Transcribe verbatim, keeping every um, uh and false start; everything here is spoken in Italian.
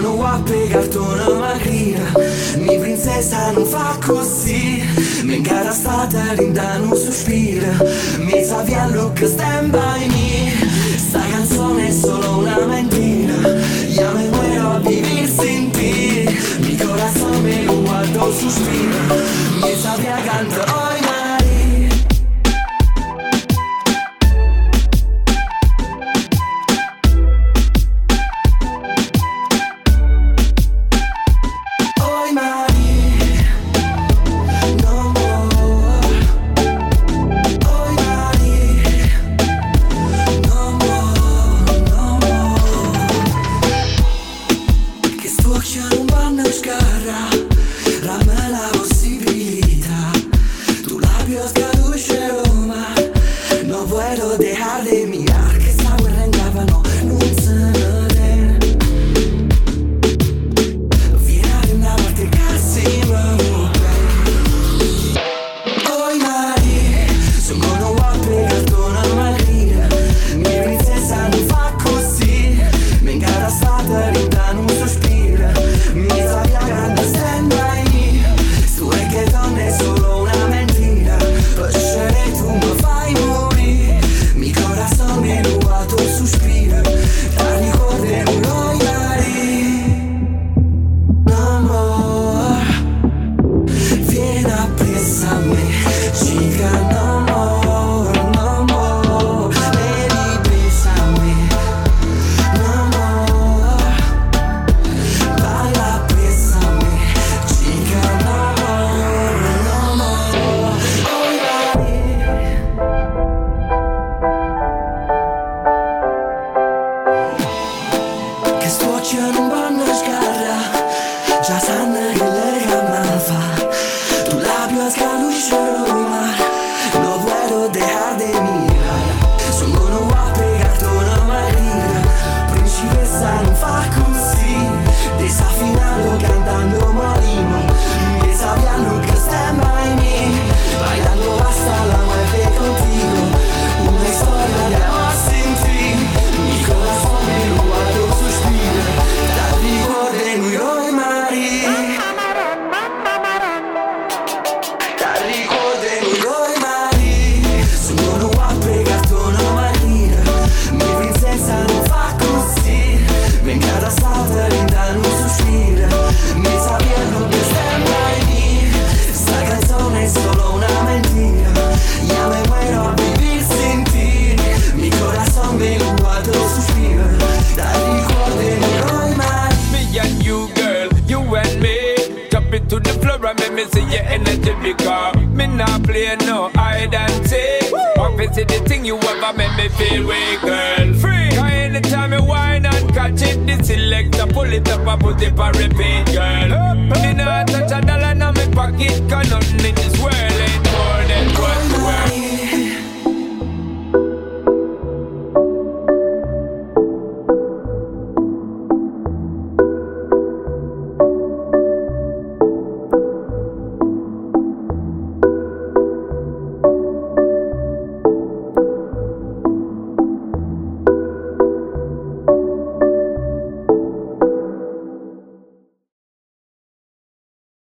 sono a pegarti una macchina. Mi princesa non fa così, mi cara stata rinda non sospira. Mi sa via look stand by me. Sta canzone è solo una mentira, ya me muero a vivir sin ti. Mi corazón me lo guardo sospira. Mi sa via canto hoy. Girl, me not touch a dollar in my pocket, 'cause nothing in this world ain't